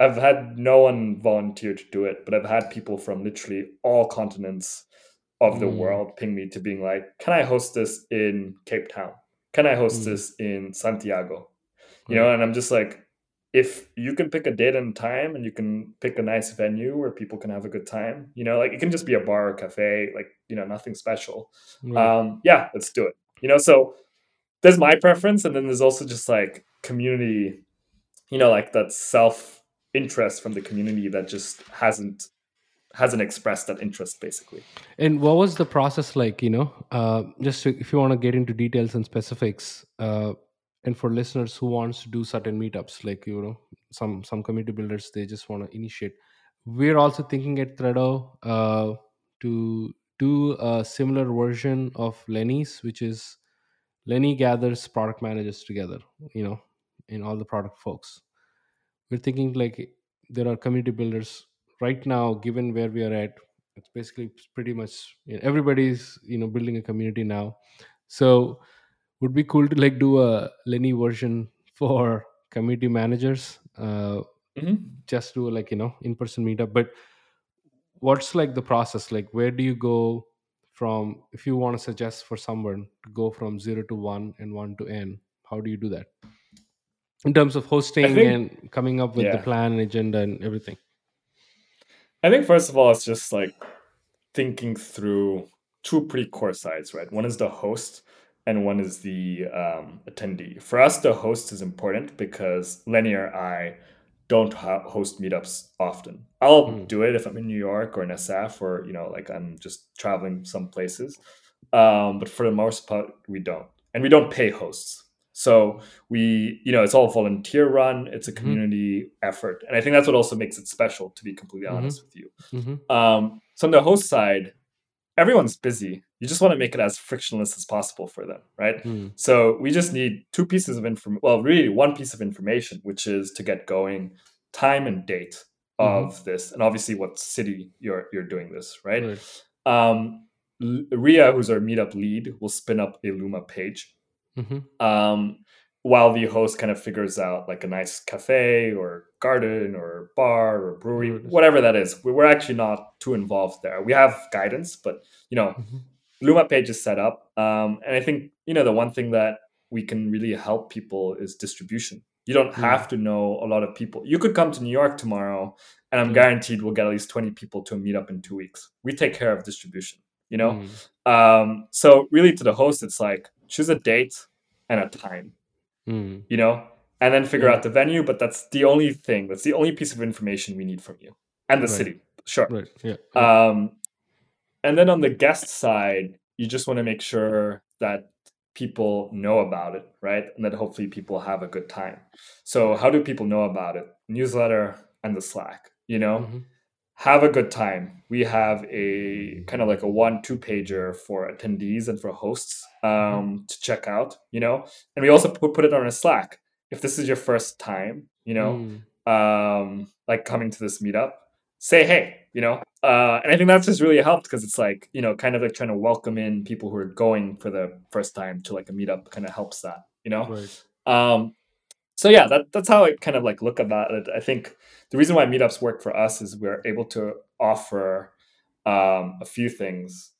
I've had no one volunteer to do it, but I've had people from literally all continents of the world ping me to being like, can I host this in Cape Town? Can I host this in Santiago? You know, and I'm just like, if you can pick a date and time and you can pick a nice venue where people can have a good time, you know, like it can just be a bar or cafe, like, you know, nothing special. Yeah, let's do it. You know, so there's my preference. And then there's also just like community, you know, like that self-interest from the community that just hasn't expressed that interest basically. And what was the process like, you know, just if you want to get into details and specifics, and for listeners who wants to do certain meetups, like, you know, some community builders, they just want to initiate. We're also thinking at Threado to do a similar version of Lenny's, which is Lenny gathers product managers together, you know, in all the product folks. We're thinking like there are community builders right now, given where we are at. It's basically pretty much, you know, everybody's, you know, building a community now. So would be cool to like do a Lenny version for community managers, just do like, you know, in-person meetup. But what's like the process? Like, where do you go from, if you want to suggest for someone to go from 0 to 1 and 1 to N, how do you do that in terms of hosting and coming up with the plan and agenda and everything? I think first of all, it's just like thinking through two pretty core sides, right? One is the host and one is the attendee. For us, the host is important because Lenny or I don't host meetups often. I'll do it if I'm in New York or in SF or, you know, like I'm just traveling some places. But for the most part, we don't. And we don't pay hosts. So we, you know, it's all volunteer run. It's a community effort. And I think that's what also makes it special, to be completely honest with you. So on the host side, everyone's busy. You just want to make it as frictionless as possible for them, right? So we just need two pieces of information. Well, really one piece of information, which is to get going, time and date of this. And obviously what city you're doing this, right? Rhea, who's our meetup lead, will spin up a Luma page. While the host kind of figures out like a nice cafe or garden or bar or brewery, whatever that is. We're actually not too involved there. We have guidance, but, you know, Luma page is set up. And I think, you know, the one thing that we can really help people is distribution. You don't have to know a lot of people. You could come to New York tomorrow and I'm guaranteed we'll get at least 20 people to a meetup in 2 weeks. We take care of distribution, you know? So really to the host, it's like, choose a date and a time, you know, and then figure out the venue. But that's the only thing. That's the only piece of information we need from you and the city. And then on the guest side, you just want to make sure that people know about it, right? And that hopefully people have a good time. So how do people know about it? Newsletter and the Slack, you know, have a good time. We have a kind of like a 1-2 pager for attendees and for hosts to check out, you know, and we also put it on a Slack. If this is your first time, you know, like coming to this meetup, say, hey, you know, and I think that's just really helped because it's like, you know, kind of like trying to welcome in people who are going for the first time to like a meetup kind of helps that, you know? So yeah, that's how I kind of like look about it. I think the reason why meetups work for us is we're able to offer a few things.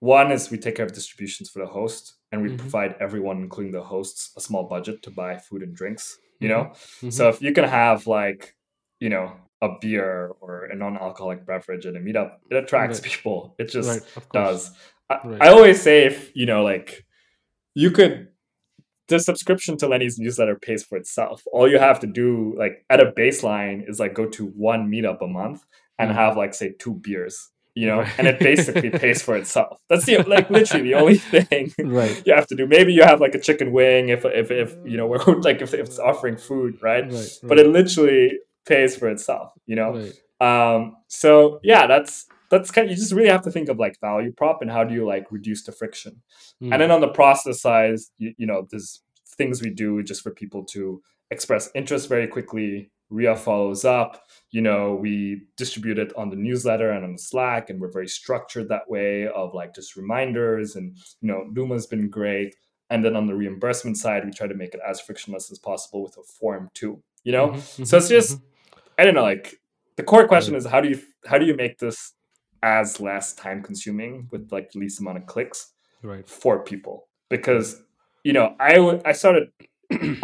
One is we take care of distributions for the host and we provide everyone, including the hosts, a small budget to buy food and drinks, you know? So if you can have like, you know, a beer or a non-alcoholic beverage at a meetup, it attracts people. It just does. I always say if, you know, like you could... The subscription to Lenny's newsletter pays for itself. All you have to do, like at a baseline, is like go to one meetup a month and have like say 2 beers, you know, and it basically pays for itself. That's the like literally the only thing you have to do. Maybe you have like a chicken wing if you know we're like if it's offering food, right? But it literally pays for itself, you know. So yeah, that's kind of, you just really have to think of like value prop and how do you like reduce the friction. And then on the process side, you know, there's things we do just for people to express interest very quickly. Rhea follows up, you know, we distribute it on the newsletter and on the Slack, and we're very structured that way of like just reminders, and, you know, Luma's been great. And then on the reimbursement side, we try to make it as frictionless as possible with a form too, you know? So it's just, I don't know, like the core question is how do you make this as less time consuming with like the least amount of clicks for people? Because, you know, I started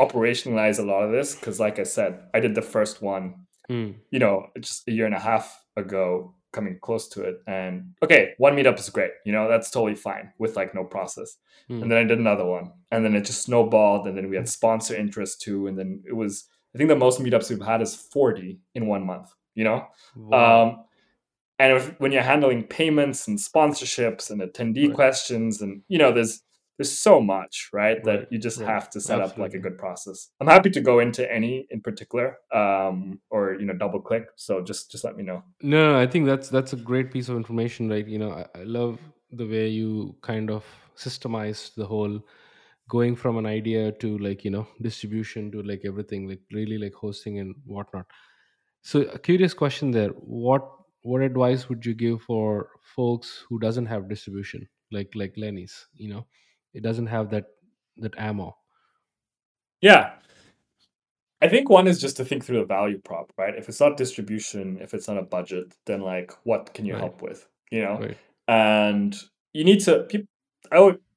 operationalize a lot of this because, like I said, I did the first one, you know, just a year and a half ago, coming close to it. And okay, one meetup is great. You know, that's totally fine with like no process. And then I did another one, and then it just snowballed. And then we had sponsor interest too. And then it was, I think the most meetups we've had is 40 in 1 month, you know? Wow. And when you're handling payments and sponsorships and attendee questions, and, you know, there's there's so much, right? That you just have to set up like a good process. I'm happy to go into any in particular, or, you know, double click. So just let me know. No, I think that's a great piece of information, right? You know, I love the way you kind of systemized the whole going from an idea to like, you know, distribution to like everything, like really like hosting and whatnot. So a curious question there. What advice would you give for folks who doesn't have distribution, like Lenny's, you know? It doesn't have that ammo. Yeah. I think one is just to think through the value prop, right? If it's not distribution, if it's not a budget, then like, what can you help with, you know? Right. And you need to,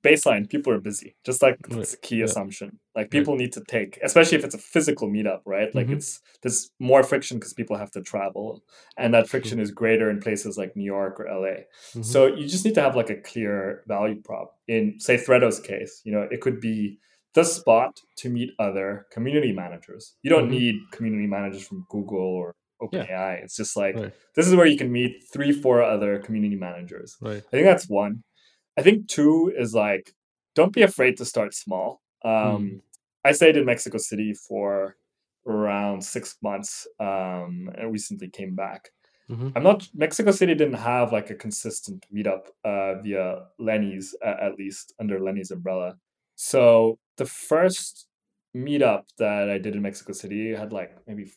baseline, people are busy. Just like that's a key assumption. Like people need to take, especially if it's a physical meetup, right? Like there's more friction because people have to travel. And that friction is greater in places like New York or LA. So you just need to have like a clear value prop. In say Threado's case, you know, it could be the spot to meet other community managers. You don't need community managers from Google or OpenAI. Yeah. It's just like, this is where you can meet 3-4 other community managers. Right. I think that's one. I think two is like, don't be afraid to start small. I stayed in Mexico City for around 6 months and recently came back. Mexico City didn't have like a consistent meetup via Lenny's, at least under Lenny's umbrella. So the first meetup that I did in Mexico City had like maybe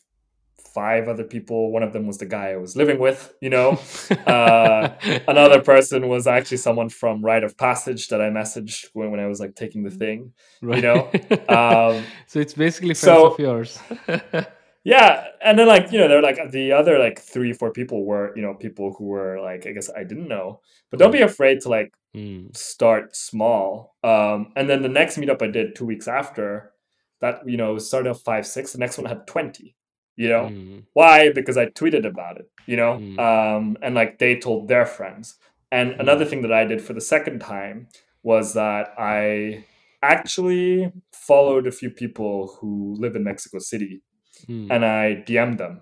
5 other people. One of them was the guy I was living with, you know. Another person was actually someone from Rite of Passage that I messaged when I was like taking the thing, you know. So it's basically friends of yours. Yeah. And then like, you know, they're like the other like 3-4 people were, you know, people who were like, I guess I didn't know, but don't be afraid to like start small. And then the next meetup I did 2 weeks after that, you know, started off 5-6. The next one had 20. You know, why? Because I tweeted about it, you know, and like they told their friends. And another thing that I did for the second time was that I actually followed a few people who live in Mexico City and I DM'd them.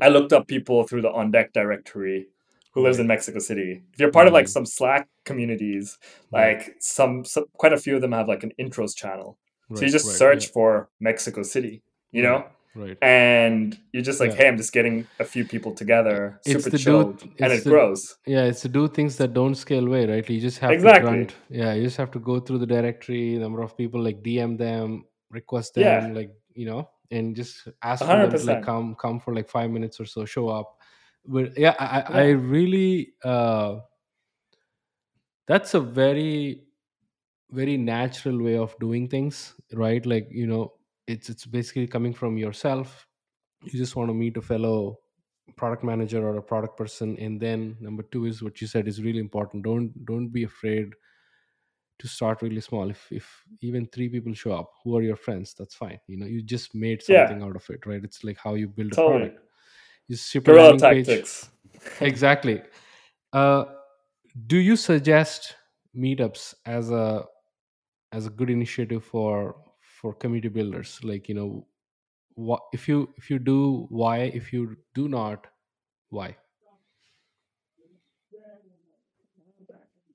I looked up people through the On Deck directory who lives in Mexico City. If you're part of like some Slack communities, like some quite a few of them have like an intros channel. So you just search for Mexico City, you know? Right. And you're just like, hey, I'm just getting a few people together, super chilled, and it grows. Yeah, it's to do things that don't scale away, right? You just have to grunt. Yeah, you just have to go through the directory, number of people, like DM them, request them, like, you know, and just ask them to like, come for like 5 minutes or so, show up. But yeah, I really, that's a very, very natural way of doing things, right? Like, you know, it's basically coming from yourself. You just want to meet a fellow product manager or a product person. And then number two is what you said is really important. Don't be afraid to start really small. If even 3 people show up, who are your friends? That's fine. You know, you just made something out of it, right? It's like how you build a product. You super guerrilla tactics. Exactly. Do you suggest meetups as a good initiative for community builders? Like, you know, what if you do, why? If you do not, why?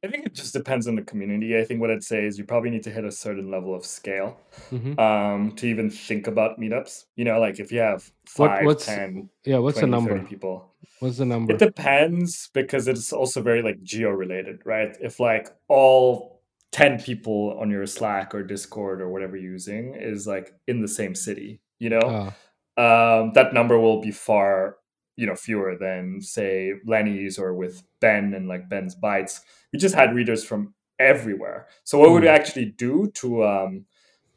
I think it just depends on the community. I think what I'd say is you probably need to hit a certain level of scale to even think about meetups. You know, like if you have 5, 10, what's 20, the number? 30 people. What's the number? It depends because it's also very like geo related, right? If like all 10 people on your Slack or Discord or whatever you're using is like in the same city, you know, that number will be far, you know, fewer than say Lenny's or with Ben and like Ben's Bites. We just had readers from everywhere. So what would we actually do to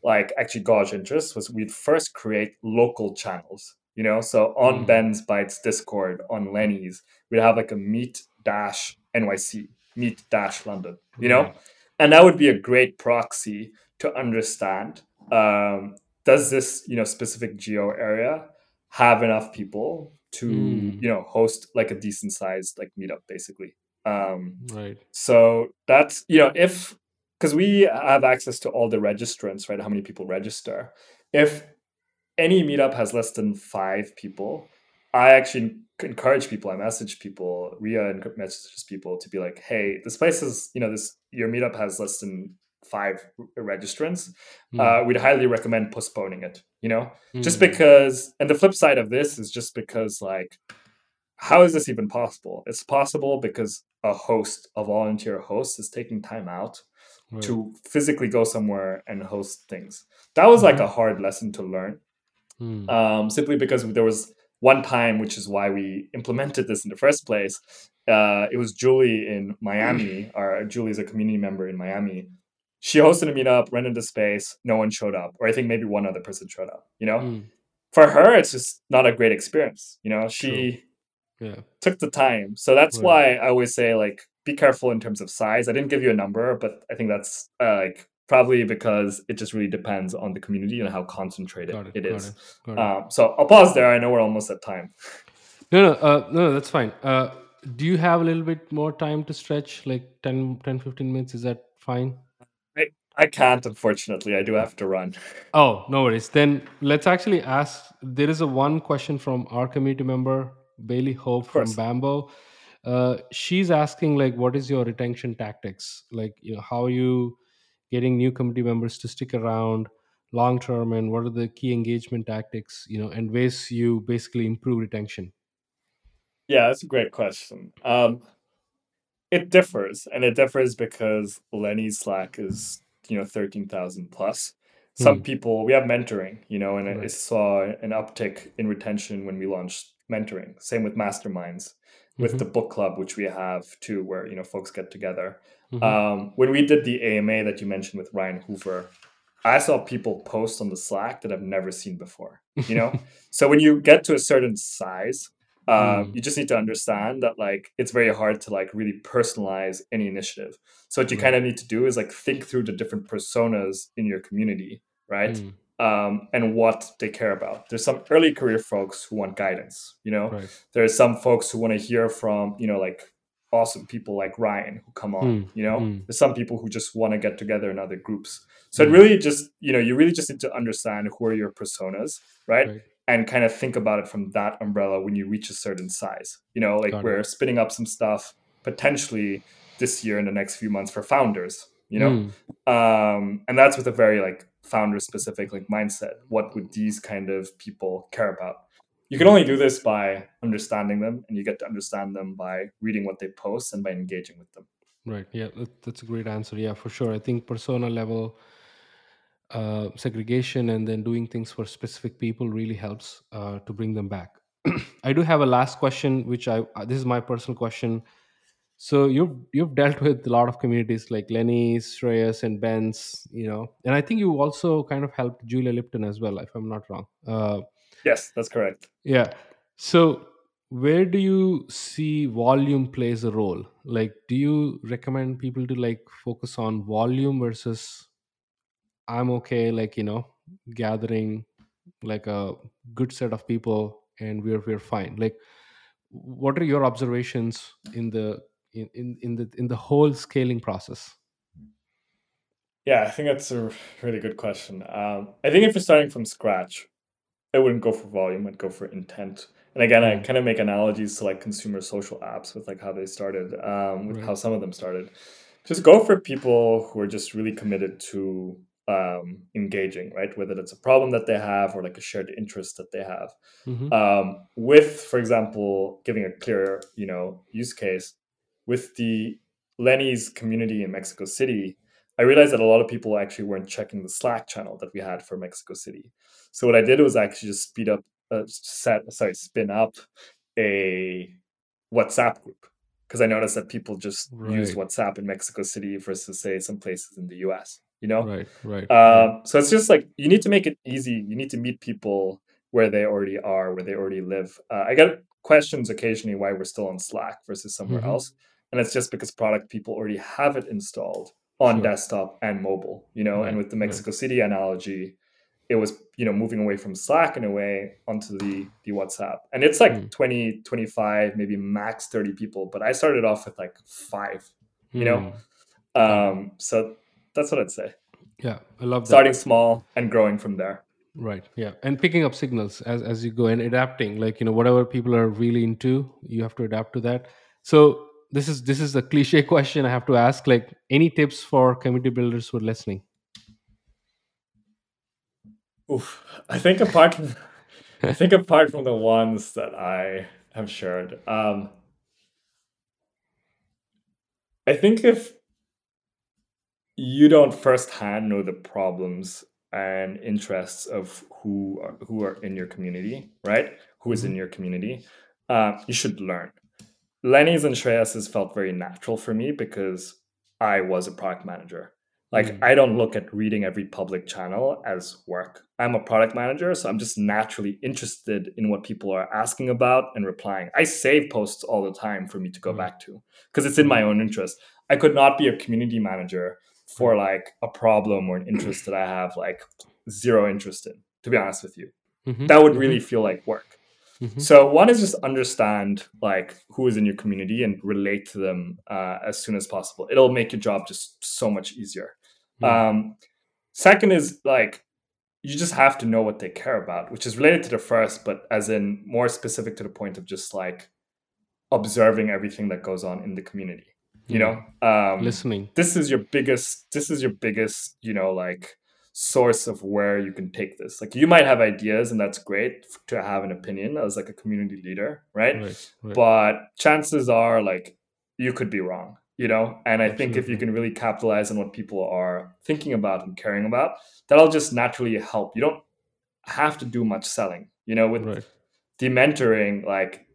like actually gauge interest was we'd first create local channels, you know, so on Ben's Bites Discord, on Lenny's, we'd have like a meet-NYC, meet-London, you know? And that would be a great proxy to understand, does this, you know, specific geo area have enough people to, you know, host like a decent sized like meetup basically. Right. So that's, you know, because we have access to all the registrants, right? How many people register. If any meetup has less than 5 people, I actually encourage people. I message people. Rhea messages people to be like, "Hey, this place is, you know, your meetup has less than five registrants, we'd highly recommend postponing it, you know, just because, and the flip side of this is just because, like, how is this even possible? It's possible because a host, a volunteer host, is taking time out to physically go somewhere and host things. That was like a hard lesson to learn, simply because there was one time, which is why we implemented this in the first place. It was Julie in Miami, or Julie's a community member in Miami. She hosted a meetup, rented the space, no one showed up, or I think maybe one other person showed up, you know? For her, it's just not a great experience, you know? She took the time. So that's why I always say, like, be careful in terms of size. I didn't give you a number, but I think that's like probably because it just really depends on the community and how concentrated it is. So I'll pause there. I know we're almost at time. No, that's fine. Do you have a little bit more time to stretch, like 10-15 minutes? Is that fine? I can't, unfortunately. I do have to run. Oh, no worries. Then let's actually ask. There is one question from our community member, Bailey Hope from Bambo. She's asking, like, what is your retention tactics? Like, you know, how are you getting new community members to stick around long term, and what are the key engagement tactics, you know, and ways you basically improve retention? Yeah, that's a great question. It differs, and it differs because Lenny's Slack is, you know, 13,000 plus. Some people, we have mentoring, you know, and I saw an uptick in retention when we launched mentoring. Same with masterminds, with the book club, which we have too, where, you know, folks get together. When we did the AMA that you mentioned with Ryan Hoover, I saw people post on the Slack that I've never seen before, you know? So when you get to a certain size, you just need to understand that, like, it's very hard to, like, really personalize any initiative. So what you kind of need to do is, like, think through the different personas in your community, right? And what they care about. There's some early career folks who want guidance, you know? There are some folks who want to hear from, you know, like, awesome people like Ryan who come on, you know? There's some people who just want to get together in other groups. So it really just, you know, you really just need to understand who are your personas, right? And kind of think about it from that umbrella when you reach a certain size. You know, like, we're spinning up some stuff potentially this year in the next few months for founders, you know? And that's with a very, like, founder-specific, like, mindset. What would these kind of people care about? You can only do this by understanding them, and you get to understand them by reading what they post and by engaging with them. Right. Yeah, that's a great answer. Yeah, for sure. I think persona level segregation and then doing things for specific people really helps to bring them back. I do have a last question, which this is my personal question. So you've dealt with a lot of communities like Lenny's, Shreyas, and Ben's, you know, and I think you also kind of helped Julia Lipton as well, if I'm not wrong. Yes, that's correct. Yeah. So where do you see volume plays a role? Like, do you recommend people to, like, focus on volume versus I'm okay, like, you know, gathering like a good set of people and we're fine. Like, what are your observations in the whole scaling process? Yeah, I think that's a really good question. I think if you're starting from scratch, I wouldn't go for volume, I'd go for intent. And again, I kind of make analogies to, like, consumer social apps with, like, how they started, with how some of them started. Just go for people who are just really committed to engaging, right? Whether that's a problem that they have or, like, a shared interest that they have. With, for example, giving a clear, you know, use case, with the Lenny's community in Mexico City, I realized that a lot of people actually weren't checking the Slack channel that we had for Mexico City. So what I did was actually just spin up a WhatsApp group, because I noticed that people just use WhatsApp in Mexico City versus, say, some places in the US, you know? So it's just, like, you need to make it easy. You need to meet people where they already are, where they already live. I get questions occasionally why we're still on Slack versus somewhere else. And it's just because product people already have it installed on desktop and mobile, you know? Right. And with the Mexico City analogy, it was, you know, moving away from Slack in a way onto the WhatsApp. And it's like 20, 25, maybe max 30 people. But I started off with like 5, you know? So that's what I'd say. Yeah, I love that. Starting small and growing from there. Right, yeah. And picking up signals as you go and adapting. Like, you know, whatever people are really into, you have to adapt to that. So this is a cliche question I have to ask. Like, any tips for community builders who are listening? Oof. I think apart from the ones that I have shared, I think if you don't firsthand know the problems and interests of who are in your community, right? Who is in your community? You should learn. Lenny's and Shreyas's felt very natural for me because I was a product manager. Like, I don't look at reading every public channel as work. I'm a product manager, so I'm just naturally interested in what people are asking about and replying. I save posts all the time for me to go back to because it's in my own interest. I could not be a community manager for like a problem or an interest that I have like zero interest in, to be honest with you. That would really feel like work. So one is just understand like who is in your community and relate to them as soon as possible. It'll make your job just so much easier. Second is like, you just have to know what they care about, which is related to the first, but as in more specific to the point of just like observing everything that goes on in the community, you know, listening. This is your biggest, you know, like source of where you can take this. Like, you might have ideas and that's great to have an opinion as like a community leader, right? But chances are like you could be wrong, you know? And I think if you can really capitalize on what people are thinking about and caring about, that'll just naturally help. You don't have to do much selling, you know, with the mentoring. Like,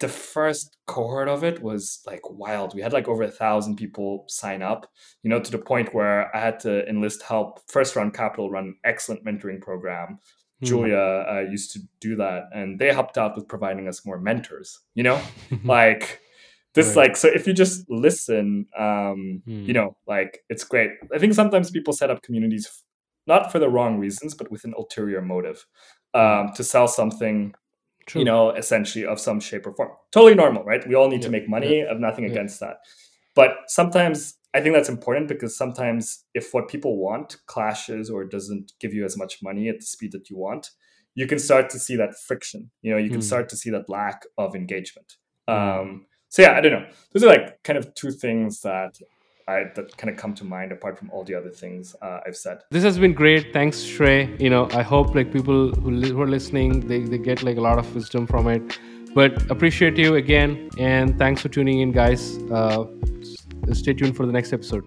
the first cohort of it was like wild. We had like over 1,000 people sign up, you know, to the point where I had to enlist help. First Round Capital run an excellent mentoring program. Julia used to do that, and they helped out with providing us more mentors, you know, like this, like, so if you just listen, you know, like, it's great. I think sometimes people set up communities, not for the wrong reasons, but with an ulterior motive, to sell something. True. You know, essentially of some shape or form. Totally normal, right? We all need to make money. I have nothing against that. But sometimes I think that's important, because sometimes if what people want clashes or doesn't give you as much money at the speed that you want, you can start to see that friction. You know, you can start to see that lack of engagement. So yeah, I don't know. Those are like kind of two things that kind of come to mind, apart from all the other things I've said. This has been great. Thanks, Shrey. You know, I hope like people who are listening, they get like a lot of wisdom from it. But appreciate you again, and thanks for tuning in, guys. Stay tuned for the next episode.